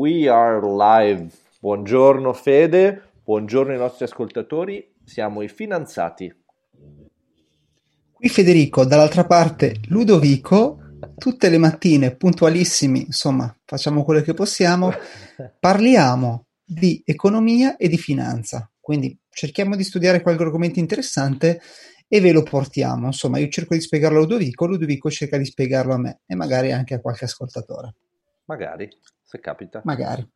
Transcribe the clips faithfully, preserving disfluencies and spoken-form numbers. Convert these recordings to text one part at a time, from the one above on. We are live. Buongiorno Fede, buongiorno ai nostri ascoltatori, siamo i finanziati. Qui Federico, dall'altra parte Ludovico, tutte le mattine puntualissimi, insomma, facciamo quello che possiamo, parliamo di economia e di finanza, quindi cerchiamo di studiare qualche argomento interessante e ve lo portiamo, insomma, io cerco di spiegarlo a Ludovico, Ludovico cerca di spiegarlo a me e magari anche a qualche ascoltatore. Magari, se capita. Magari.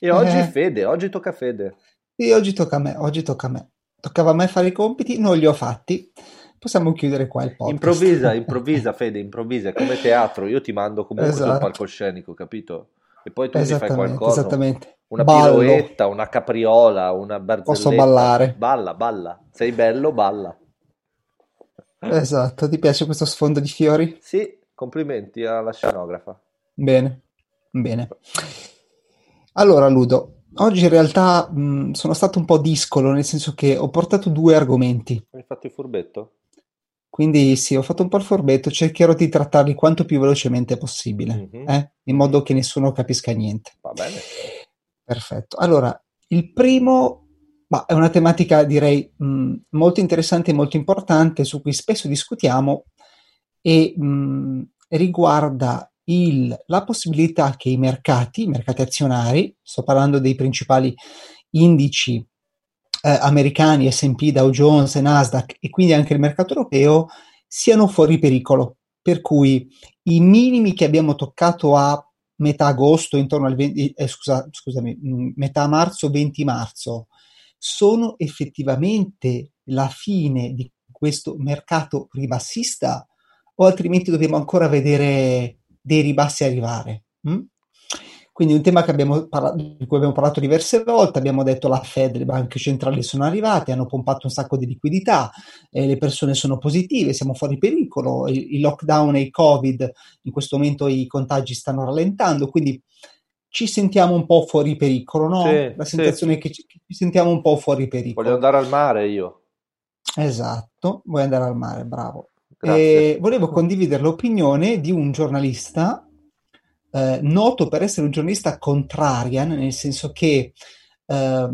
E oggi eh. Fede, oggi tocca a Fede. Sì, oggi tocca a me, oggi tocca a me. Toccava a me fare i compiti, non li ho fatti. Possiamo chiudere qua il podcast. Improvvisa, improvvisa Fede, improvvisa, è come teatro, io ti mando comunque esatto. sul palcoscenico, capito? E poi tu mi fai qualcosa, esattamente. Una Ballo. Piroetta, una capriola, una barzelletta. Posso ballare. Balla, balla, sei bello, balla. Esatto, ti piace questo sfondo di fiori? Sì, complimenti alla scenografa. Bene, bene. Allora Ludo, oggi in realtà mh, sono stato un po' discolo, nel senso che ho portato due argomenti. Hai fatto il furbetto? Quindi sì, ho fatto un po' il furbetto, cercherò di trattarli quanto più velocemente possibile, mm-hmm. eh? in modo che nessuno capisca niente. Va bene. Perfetto. Allora, il primo bah, è una tematica direi mh, molto interessante e molto importante, su cui spesso discutiamo, e mh, riguarda Il, la possibilità che i mercati, i mercati azionari, sto parlando dei principali indici eh, americani, S and P, Dow Jones e Nasdaq, e quindi anche il mercato europeo, siano fuori pericolo. Per cui i minimi che abbiamo toccato a metà agosto, intorno al venti, eh, scusa, scusami, metà marzo, venti marzo, sono effettivamente la fine di questo mercato ribassista, o altrimenti dobbiamo ancora vedere dei ribassi arrivare. Mm? Quindi un tema che abbiamo parlato, di cui abbiamo parlato diverse volte, abbiamo detto la Fed, le banche centrali sono arrivate, hanno pompato un sacco di liquidità, eh, le persone sono positive, siamo fuori pericolo, i, i lockdown e i Covid, in questo momento i contagi stanno rallentando, quindi ci sentiamo un po' fuori pericolo, no? Sì, la sensazione sì. è che ci, che ci sentiamo un po' fuori pericolo. Voglio andare al mare io. Esatto, vuoi andare al mare, bravo. Eh, volevo condividere l'opinione di un giornalista eh, noto per essere un giornalista contrarian, nel senso che eh,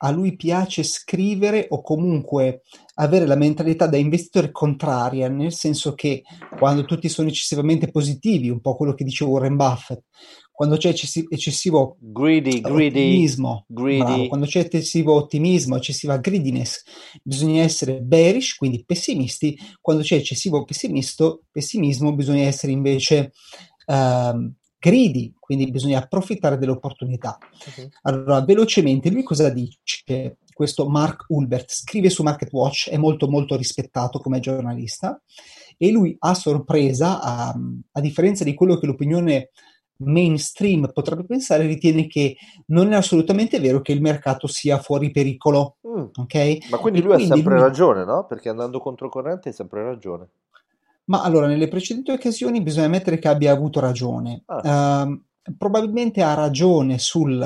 a lui piace scrivere o comunque avere la mentalità da investitore contrarian, nel senso che quando tutti sono eccessivamente positivi, un po' quello che diceva Warren Buffett, quando c'è eccessivo, eccessivo greedy, ottimismo, greedy. Bravo, quando c'è eccessivo ottimismo, eccessiva greediness, bisogna essere bearish, quindi pessimisti, quando c'è eccessivo pessimismo bisogna essere invece uh, greedy, quindi bisogna approfittare delle opportunità. Okay. Allora, velocemente, lui cosa dice? Questo Mark Hulbert scrive su Market Watch, è molto molto rispettato come giornalista, e lui a sorpresa, a, a differenza di quello che l'opinione mainstream potrebbe pensare, ritiene che non è assolutamente vero che il mercato sia fuori pericolo. Mm. Okay? Ma quindi e lui quindi ha sempre lui... ragione, no? Perché andando controcorrente ha sempre ragione. Ma allora, nelle precedenti occasioni bisogna ammettere che abbia avuto ragione. Ah. Uh, probabilmente ha ragione sul,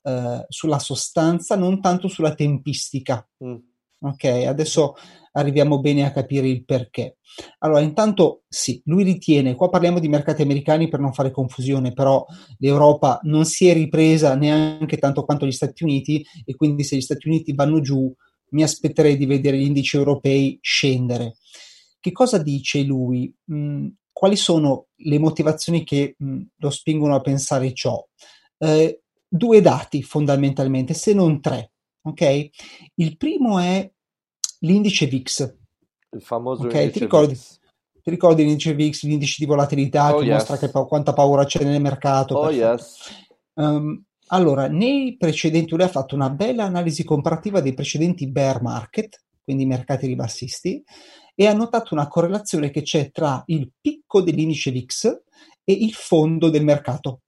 uh, sulla sostanza, non tanto sulla tempistica. Mm. Ok, adesso arriviamo bene a capire il perché. Allora, intanto sì, lui ritiene, qua parliamo di mercati americani per non fare confusione, però l'Europa non si è ripresa neanche tanto quanto gli Stati Uniti, e quindi se gli Stati Uniti vanno giù mi aspetterei di vedere gli indici europei scendere. Che cosa dice lui? Mh, quali sono le motivazioni che mh, lo spingono a pensare ciò? Eh, due dati fondamentalmente, se non tre. Ok? Il primo è l'indice V I X. Il famoso okay? indice ti ricordi, V I X. Ti ricordi l'indice V I X, l'indice di volatilità oh che yes. mostra che pa- quanta paura c'è nel mercato? Oh yes. um, allora, nei precedenti, lui ha fatto una bella analisi comparativa dei precedenti bear market, quindi mercati ribassisti, e ha notato una correlazione che c'è tra il picco dell'indice V I X e il fondo del mercato.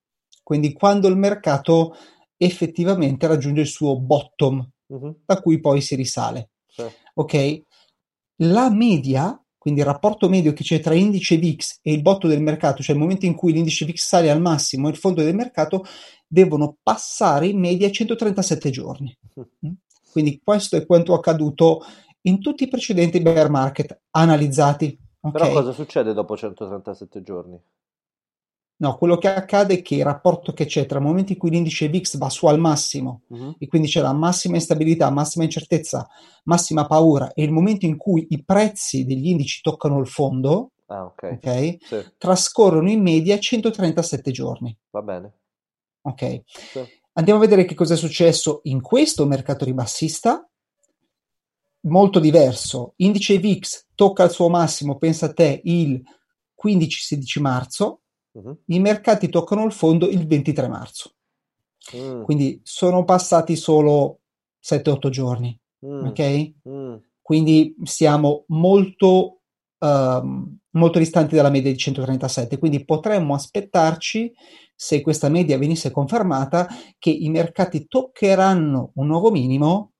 Quindi quando il mercato effettivamente raggiunge il suo bottom, uh-huh. da cui poi si risale. Sì. Ok? La media, quindi il rapporto medio che c'è tra indice V I X e il bottom del mercato, cioè il momento in cui l'indice V I X sale al massimo e il fondo del mercato, devono passare in media centotrentasette giorni. Uh-huh. Quindi questo è quanto accaduto in tutti i precedenti bear market analizzati. Okay? Però cosa succede dopo centotrentasette giorni? No, quello che accade è che il rapporto che c'è tra il momento in cui l'indice V I X va su al massimo, uh-huh. e quindi c'è la massima instabilità, massima incertezza, massima paura, e il momento in cui i prezzi degli indici toccano il fondo, ah, okay. Okay, sì. trascorrono in media centotrentasette giorni. Va bene. Ok. Sì. Andiamo a vedere che cosa è successo in questo mercato ribassista. Molto diverso. Indice V I X tocca il suo massimo, pensa a te, il quindici sedici marzo. Uh-huh. I mercati toccano il fondo il ventitré marzo. Mm. Quindi sono passati solo sette otto giorni. Mm. Ok? Mm. Quindi siamo molto, um, molto distanti dalla media di centotrentasette. Quindi potremmo aspettarci, se questa media venisse confermata, che i mercati toccheranno un nuovo minimo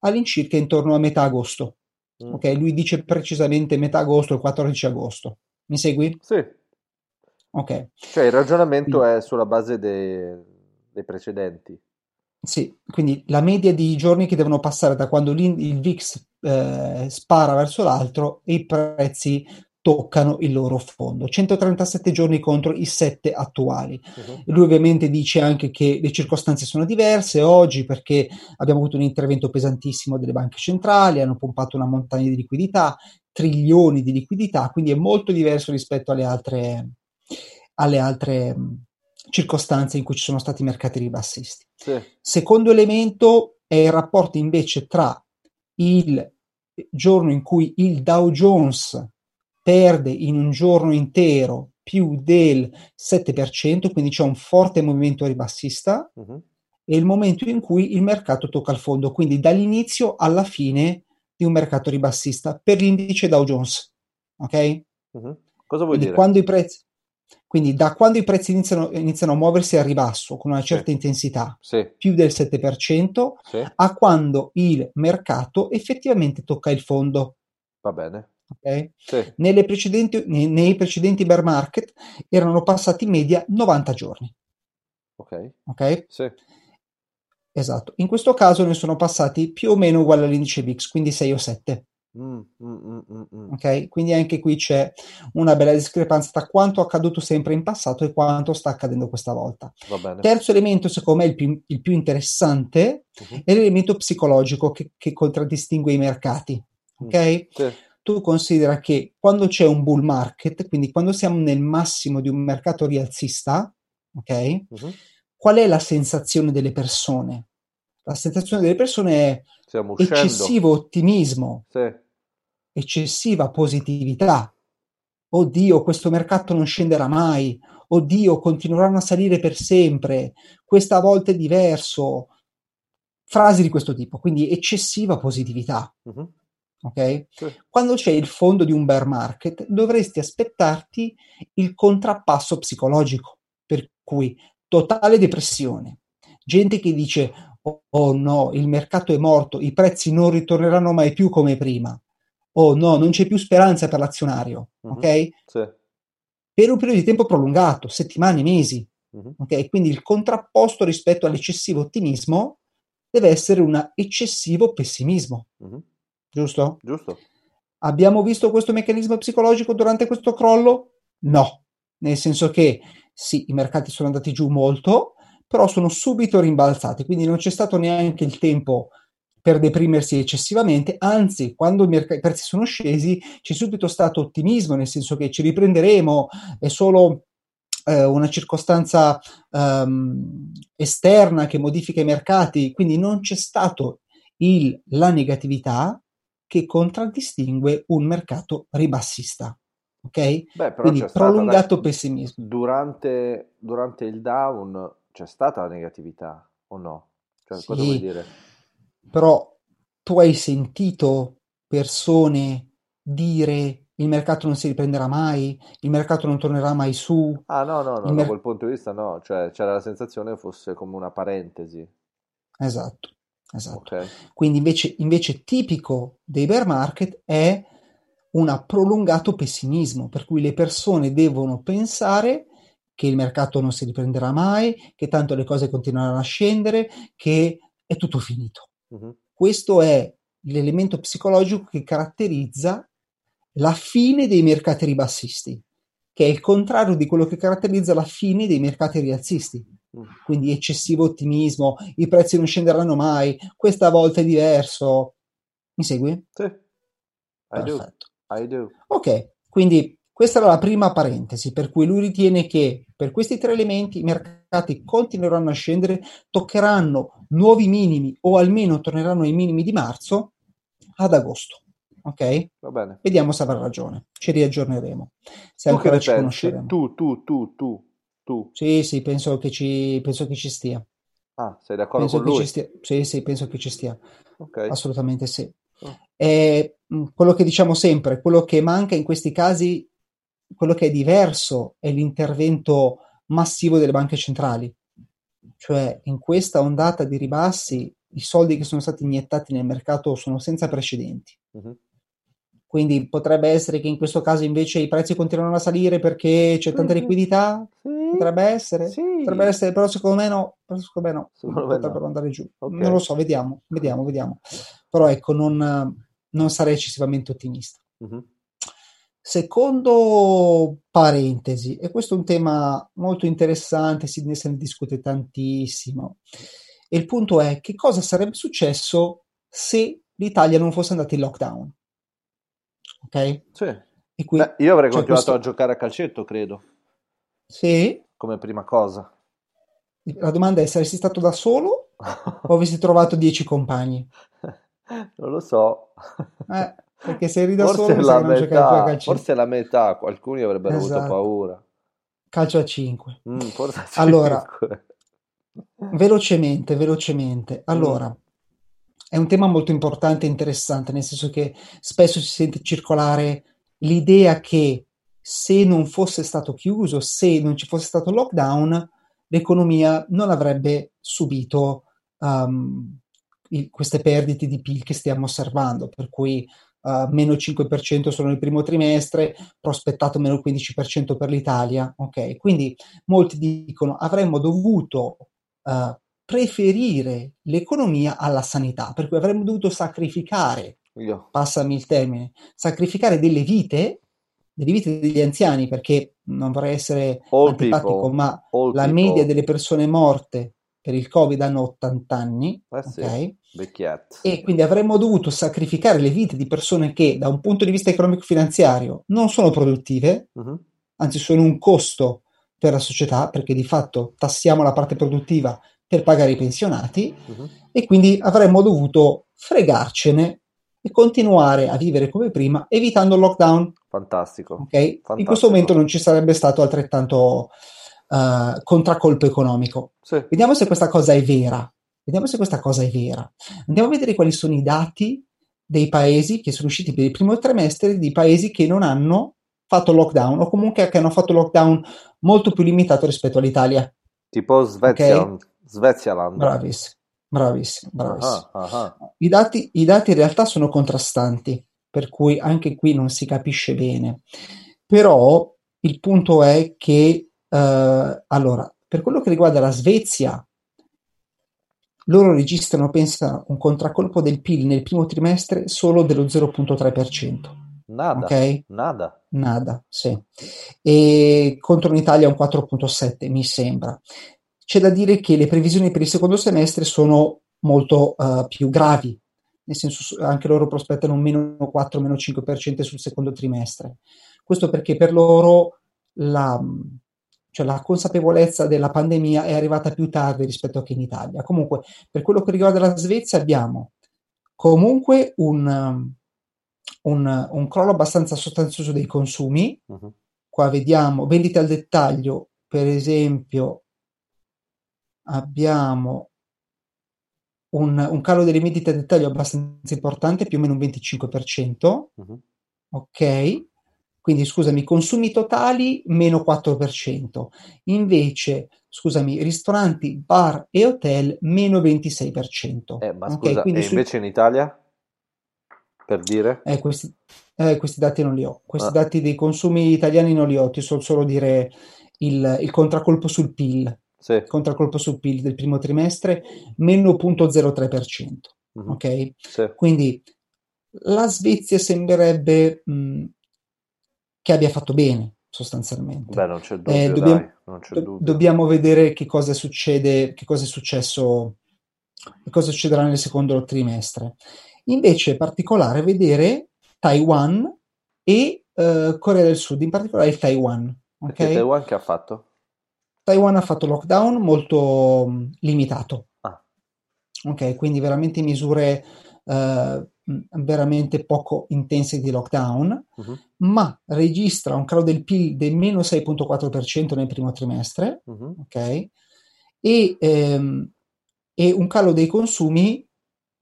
all'incirca intorno a metà agosto. Mm. Ok? Lui dice precisamente metà agosto, il quattordici agosto. Mi segui? Sì. Okay. Cioè il ragionamento quindi, è sulla base dei, dei precedenti. Sì, quindi la media di giorni che devono passare da quando il V I X eh, spara verso l'altro e i prezzi toccano il loro fondo. centotrentasette giorni contro i sette attuali. Uh-huh. Lui ovviamente dice anche che le circostanze sono diverse oggi perché abbiamo avuto un intervento pesantissimo delle banche centrali, hanno pompato una montagna di liquidità, trilioni di liquidità, quindi è molto diverso rispetto alle altre... alle altre mh, circostanze in cui ci sono stati mercati ribassisti. Sì. Secondo elemento è il rapporto invece tra il giorno in cui il Dow Jones perde in un giorno intero più del sette per cento, quindi c'è un forte movimento ribassista, uh-huh. e il momento in cui il mercato tocca il fondo, quindi dall'inizio alla fine di un mercato ribassista per l'indice Dow Jones. Ok? Uh-huh. Cosa vuol quindi dire? Quando i prezzi Quindi da quando i prezzi iniziano, iniziano a muoversi al ribasso con una certa sì. intensità, sì. più del sette per cento, sì. a quando il mercato effettivamente tocca il fondo. Va bene. Okay? Sì. Nelle precedenti, nei, nei precedenti bear market erano passati in media novanta giorni. Ok. Ok? Sì. Esatto. In questo caso ne sono passati più o meno uguali all'indice V I X, quindi sei o sette. Mm, mm, mm, mm. Ok, quindi anche qui c'è una bella discrepanza tra quanto accaduto sempre in passato e quanto sta accadendo questa volta. Va bene. Terzo elemento, secondo me il più, il più interessante, uh-huh. è l'elemento psicologico che, che contraddistingue i mercati. Ok, mm, sì. Tu considera che quando c'è un bull market, quindi quando siamo nel massimo di un mercato rialzista, ok, uh-huh. qual è la sensazione delle persone? La sensazione delle persone è eccessivo ottimismo. Sì. Eccessiva positività. Oddio, questo mercato non scenderà mai. Oddio, continueranno a salire per sempre. Questa volta è diverso. Frasi di questo tipo, quindi eccessiva positività. Uh-huh. Ok? Sì. Quando c'è il fondo di un bear market, dovresti aspettarti il contrappasso psicologico, per cui totale depressione. Gente che dice "Oh no, il mercato è morto, i prezzi non ritorneranno mai più come prima". Oh no, non c'è più speranza per l'azionario, mm-hmm. ok? Sì. Per un periodo di tempo prolungato, settimane, mesi, mm-hmm. ok? Quindi il contrapposto rispetto all'eccessivo ottimismo deve essere un eccessivo pessimismo, mm-hmm. giusto? Giusto. Abbiamo visto questo meccanismo psicologico durante questo crollo? No, nel senso che sì, i mercati sono andati giù molto, però sono subito rimbalzati, quindi non c'è stato neanche il tempo per deprimersi eccessivamente, anzi, quando i, merc- i prezzi sono scesi c'è subito stato ottimismo, nel senso che ci riprenderemo, è solo eh, una circostanza um, esterna che modifica i mercati, quindi non c'è stato il, la negatività che contraddistingue un mercato ribassista. Ok? Beh, però quindi c'è prolungato stata, pessimismo. Durante, durante il down c'è stata la negatività o no? Cioè, sì, cosa vuol dire? Però tu hai sentito persone dire il mercato non si riprenderà mai, il mercato non tornerà mai su? Ah no, no, no, mer- da quel punto di vista no, cioè c'era la sensazione che fosse come una parentesi. Esatto, esatto. Okay. Quindi invece, invece tipico dei bear market è un prolungato pessimismo, per cui le persone devono pensare che il mercato non si riprenderà mai, che tanto le cose continueranno a scendere, che è tutto finito. Uh-huh. Questo è l'elemento psicologico che caratterizza la fine dei mercati ribassisti. che è il contrario di quello che caratterizza la fine dei mercati rialzisti. Quindi eccessivo ottimismo, i prezzi non scenderanno mai, questa volta è diverso. Mi segui? Sì. I do. I do. Ok, quindi questa era la prima parentesi, per cui lui ritiene che per questi tre elementi i mercati continueranno a scendere, toccheranno nuovi minimi o almeno torneranno ai minimi di marzo ad agosto. Ok? Va bene. Vediamo se avrà ragione. Ci riaggiorneremo. Se tu ancora ci conosceremo. Tu, tu, tu, tu, tu. Sì, sì, penso che ci, penso che ci stia. Ah, sei d'accordo penso con lui? Sì, sì, penso che ci stia. Okay. Assolutamente sì. Oh. E, mh, quello che diciamo sempre, quello che manca in questi casi, quello che è diverso è l'intervento massivo delle banche centrali. Cioè, in questa ondata di ribassi, i soldi che sono stati iniettati nel mercato sono senza precedenti. Mm-hmm. Quindi potrebbe essere che in questo caso invece i prezzi continuano a salire perché c'è tanta liquidità? Sì, potrebbe essere? Sì. Potrebbe essere, però secondo me no. Però secondo me no. Secondo potrebbero no. andare giù. Okay. Non lo so, vediamo, vediamo, vediamo. Però ecco, non, non sarei eccessivamente ottimista. Mm-hmm. Secondo parentesi, e questo è un tema molto interessante, si, se ne discute tantissimo. E il punto è: che cosa sarebbe successo se l'Italia non fosse andata in lockdown? Ok? Sì. E qui, Beh, io avrei cioè continuato questo... a giocare a calcetto, credo. Sì. Come prima cosa. La domanda è: saresti stato da solo o avessi trovato dieci compagni? Non lo so. Eh, perché se eri da forse solo la metà, giocare più a calcetto. Forse la metà, alcuni avrebbero esatto. avuto paura. Calcio a cinque. Mm, forse a cinque. Allora, velocemente, velocemente. Allora, mm. è un tema molto importante e interessante, nel senso che spesso si sente circolare l'idea che se non fosse stato chiuso, se non ci fosse stato lockdown, l'economia non avrebbe subito um, i, queste perdite di P I L che stiamo osservando, per cui uh, meno cinque per cento solo nel primo trimestre, prospettato meno quindici per cento per l'Italia. Ok, quindi molti dicono avremmo dovuto uh, preferire l'economia alla sanità, per cui avremmo dovuto sacrificare, Io. passami il termine, sacrificare delle vite, delle vite degli anziani, perché non vorrei essere All antipatico, people. ma All la people. media delle persone morte per il Covid hanno ottanta anni, eh sì, okay? E quindi avremmo dovuto sacrificare le vite di persone che da un punto di vista economico-finanziario non sono produttive, uh-huh. anzi sono un costo per la società, perché di fatto tassiamo la parte produttiva per pagare i pensionati, uh-huh. e quindi avremmo dovuto fregarcene e continuare a vivere come prima, evitando il lockdown. Fantastico. Okay? Fantastico. In questo momento non ci sarebbe stato altrettanto uh, contraccolpo economico. Sì. Vediamo se questa cosa è vera. Vediamo se questa cosa è vera. Andiamo a vedere quali sono i dati dei paesi che sono usciti per il primo trimestre, di paesi che non hanno fatto lockdown, o comunque che hanno fatto lockdown molto più limitato rispetto all'Italia. Tipo Svezia. Okay? Svezia Landa. Bravissimo, bravissimo, bravissimo. Ah, ah, ah. I dati, i dati in realtà sono contrastanti, per cui anche qui non si capisce bene. Però il punto è che, eh, allora, per quello che riguarda la Svezia, loro registrano, pensa, un contraccolpo del P I L nel primo trimestre solo dello zero virgola tre per cento. Nada, okay? nada. Nada, sì. E contro l'Italia un quattro virgola sette, mi sembra. C'è da dire che le previsioni per il secondo semestre sono molto uh, più gravi, nel senso anche loro prospettano un meno quattro, meno cinque per cento sul secondo trimestre. Questo perché per loro la, cioè la consapevolezza della pandemia è arrivata più tardi rispetto a che in Italia. Comunque, per quello che riguarda la Svezia, abbiamo comunque un, un, un crollo abbastanza sostanzioso dei consumi. Uh-huh. Qua vediamo vendite al dettaglio, per esempio. Abbiamo un, un calo delle vendite a dettaglio abbastanza importante, più o meno un venticinque per cento, uh-huh. ok? Quindi, scusami, consumi totali meno quattro per cento. Invece, scusami, ristoranti, bar e hotel meno ventisei per cento. Eh, ma okay? Scusa, quindi e su... invece in Italia? Per dire? Eh, questi, eh, questi dati non li ho. Questi ah. dati dei consumi italiani non li ho, ti so solo dire il, il contraccolpo sul P I L. Sì. Contraccolpo sul P I L del primo trimestre meno zero virgola zero tre per cento, mm-hmm. ok? Sì. Quindi la Svezia sembrerebbe mh, che abbia fatto bene, sostanzialmente. Beh, non c'è dubbio, eh, dobbiamo, dai, non c'è do- dubbio. Dobbiamo vedere che cosa succede, che cosa è successo, che cosa succederà nel secondo trimestre. Invece è particolare vedere Taiwan e eh, Corea del Sud, in particolare il Taiwan. Okay? Taiwan che ha fatto? Taiwan ha fatto lockdown molto mh, limitato. Ah. Ok, quindi veramente misure eh, veramente poco intense di lockdown, uh-huh. ma registra un calo del P I L del meno sei virgola quattro per cento nel primo trimestre, uh-huh. ok? E, ehm, e un calo dei consumi,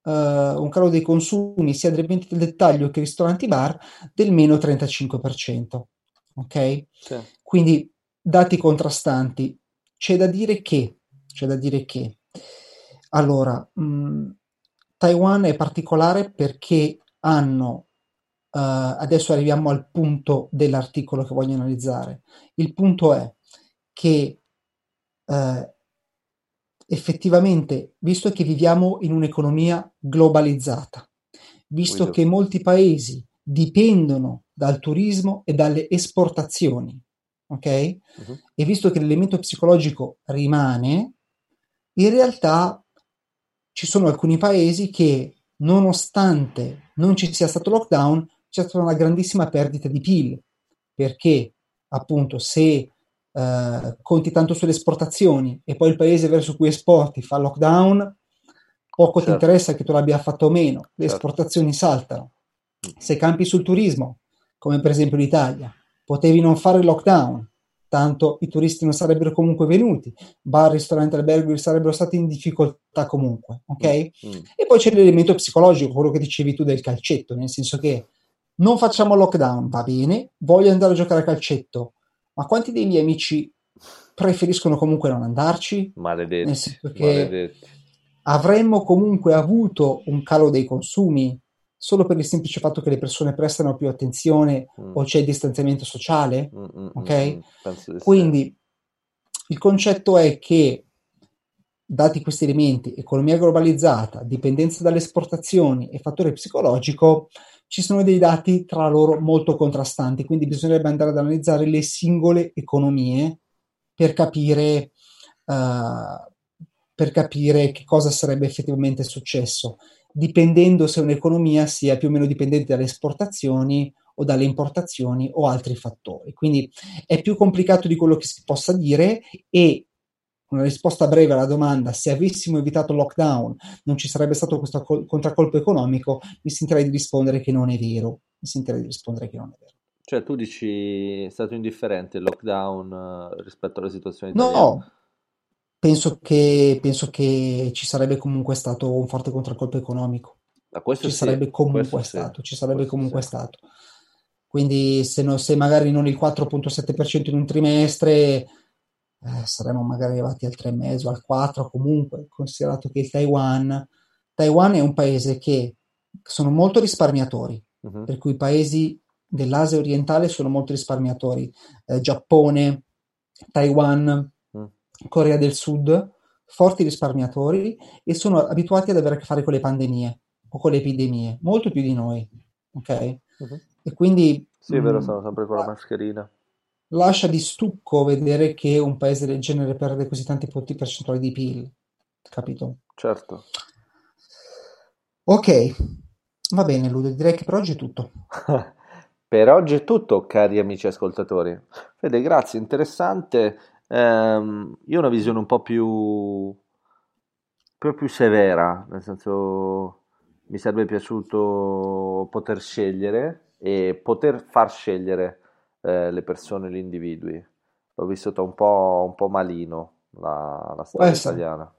uh, un calo dei consumi sia del vendita del dettaglio che ristoranti bar del meno trentacinque per cento, ok? Sì. Quindi dati contrastanti. C'è da dire che, c'è da dire che, allora, mh, Taiwan è particolare perché hanno, uh, adesso arriviamo al punto dell'articolo che voglio analizzare. Il punto è che uh, effettivamente, visto che viviamo in un'economia globalizzata, visto che molti paesi dipendono dal turismo e dalle esportazioni, ok? Uh-huh. E visto che l'elemento psicologico rimane, in realtà ci sono alcuni paesi che, nonostante non ci sia stato lockdown, c'è stata una grandissima perdita di P I L, perché appunto se eh, conti tanto sulle esportazioni e poi il paese verso cui esporti fa lockdown, poco certo. ti interessa che tu l'abbia fatto o meno, le certo. esportazioni saltano. Se campi sul turismo, come per esempio l'Italia, potevi non fare il lockdown, tanto i turisti non sarebbero comunque venuti, bar, ristoranti, alberghi sarebbero stati in difficoltà comunque, ok? Mm. E poi c'è l'elemento psicologico, quello che dicevi tu del calcetto, nel senso che non facciamo lockdown, va bene, voglio andare a giocare a calcetto, ma quanti dei miei amici preferiscono comunque non andarci? Maledetti, nel senso che maledetti. Avremmo comunque avuto un calo dei consumi solo per il semplice fatto che le persone prestano più attenzione mm. o c'è il distanziamento sociale, mm, mm, ok? Mm, Quindi sì. il concetto è che, dati questi elementi, economia globalizzata, dipendenza dalle esportazioni e fattore psicologico, ci sono dei dati tra loro molto contrastanti, quindi bisognerebbe andare ad analizzare le singole economie per capire, uh, per capire che cosa sarebbe effettivamente successo, dipendendo se un'economia sia più o meno dipendente dalle esportazioni o dalle importazioni o altri fattori. Quindi è più complicato di quello che si possa dire, e una risposta breve alla domanda: se avessimo evitato il lockdown non ci sarebbe stato questo col- contraccolpo economico, mi sentirei di rispondere che non è vero. Mi sentirei di rispondere che non è vero. Cioè tu dici è stato indifferente il lockdown eh, rispetto alla situazione italiana? No. Penso che, penso che ci sarebbe comunque stato un forte contraccolpo economico. Da questo ci sì, sarebbe comunque stato, sì, ci sarebbe comunque sì. stato. Quindi se, no, se magari non il quattro virgola sette per cento in un trimestre, eh, saremmo magari arrivati al tre virgola cinque, al quattro comunque, considerato che il Taiwan, Taiwan è un paese che sono molto risparmiatori, uh-huh. per cui i paesi dell'Asia orientale sono molto risparmiatori. Eh, Giappone, Taiwan, Corea del Sud, forti risparmiatori, e sono abituati ad avere a che fare con le pandemie o con le epidemie, molto più di noi, ok? Uh-huh. E quindi... Sì, vero, sono sempre con la mascherina. Lascia di stucco vedere che un paese del genere perde così tanti punti percentuali di P I L, capito? Certo. Ok, va bene Ludo, direi che per oggi è tutto. Per oggi è tutto, cari amici ascoltatori. Fede, grazie, interessante... Um, io ho una visione un po' più, più più severa, nel senso mi sarebbe piaciuto poter scegliere e poter far scegliere eh, le persone, gli individui. L'ho vissuta un po', un po' malino la, la storia italiana.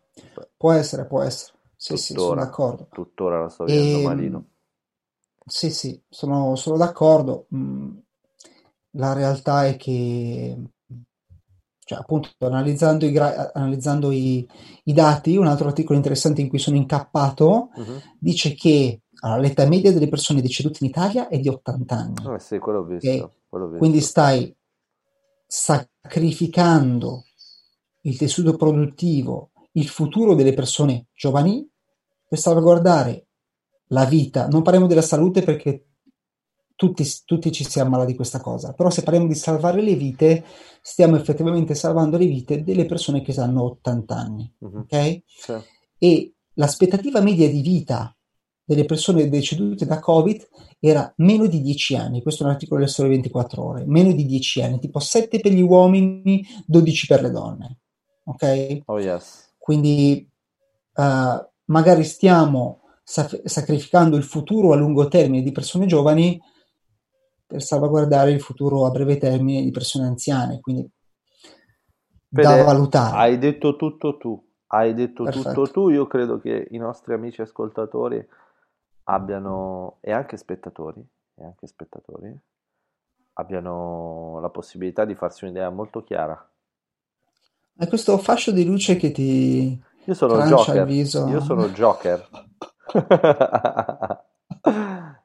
Può essere, può essere. Sì, sì, sono d'accordo. Tuttora la sto vedendo e... malino. Sì, sì, sono, sono d'accordo. La realtà è che cioè appunto analizzando i, gra- analizzando i, i dati, un altro articolo interessante in cui sono incappato uh-huh. dice che allora, l'età media delle persone decedute in Italia è di ottanta anni. Oh, sì, quello ho visto, okay? Quello ho visto. Quindi stai sacrificando il tessuto produttivo, il futuro delle persone giovani per salvaguardare la vita. Non parliamo della salute perché tutti, tutti ci si ammala di questa cosa, però se parliamo di salvare le vite, stiamo effettivamente salvando le vite delle persone che hanno ottanta anni, mm-hmm. ok? Sì. E l'aspettativa media di vita delle persone decedute da Covid era meno di dieci anni, questo è un articolo del Sole ventiquattro ore, meno di dieci anni, tipo sette per gli uomini, dodici per le donne, ok? Oh yes. Quindi uh, magari stiamo sa- sacrificando il futuro a lungo termine di persone giovani per salvaguardare il futuro a breve termine di persone anziane, quindi Pede, da valutare. Hai detto tutto tu, hai detto Perfetto. tutto tu, io credo che i nostri amici ascoltatori abbiano, e anche spettatori, e anche spettatori, abbiano la possibilità di farsi un'idea molto chiara. È questo fascio di luce che ti io sono Joker. Il viso. Io sono Joker.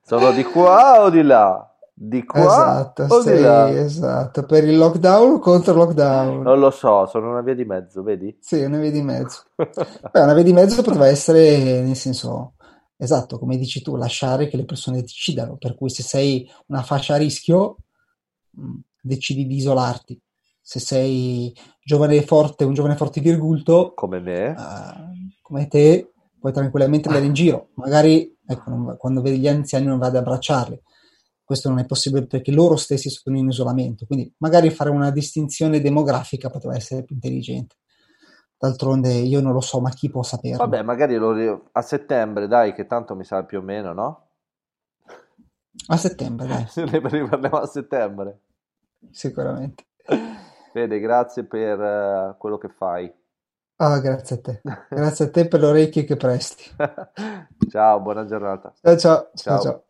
Sono di qua o di là? Di qua esatto, o sì, di là? Esatto, per il lockdown o contro il lockdown? Non lo so, sono una via di mezzo, vedi? Sì, una via di mezzo. Beh, una via di mezzo poteva essere, nel senso... Esatto, come dici tu, lasciare che le persone decidano, per cui se sei una fascia a rischio decidi di isolarti, se sei giovane e forte, un giovane forte virgulto, come me, uh, come te, puoi tranquillamente andare in giro, magari ecco, non, quando vedi gli anziani non vai ad abbracciarli, questo non è possibile perché loro stessi sono in isolamento, quindi magari fare una distinzione demografica poteva essere più intelligente. D'altronde io non lo so, ma chi può sapere? Vabbè, magari lo, a settembre, dai, che tanto mi sa più o meno, no? A settembre, dai. Ne parliamo a settembre. Sicuramente. Fede, grazie per uh, quello che fai. Ah, grazie a te. Grazie a te per le orecchie che presti. Ciao, buona giornata. Eh, ciao, ciao. ciao. ciao.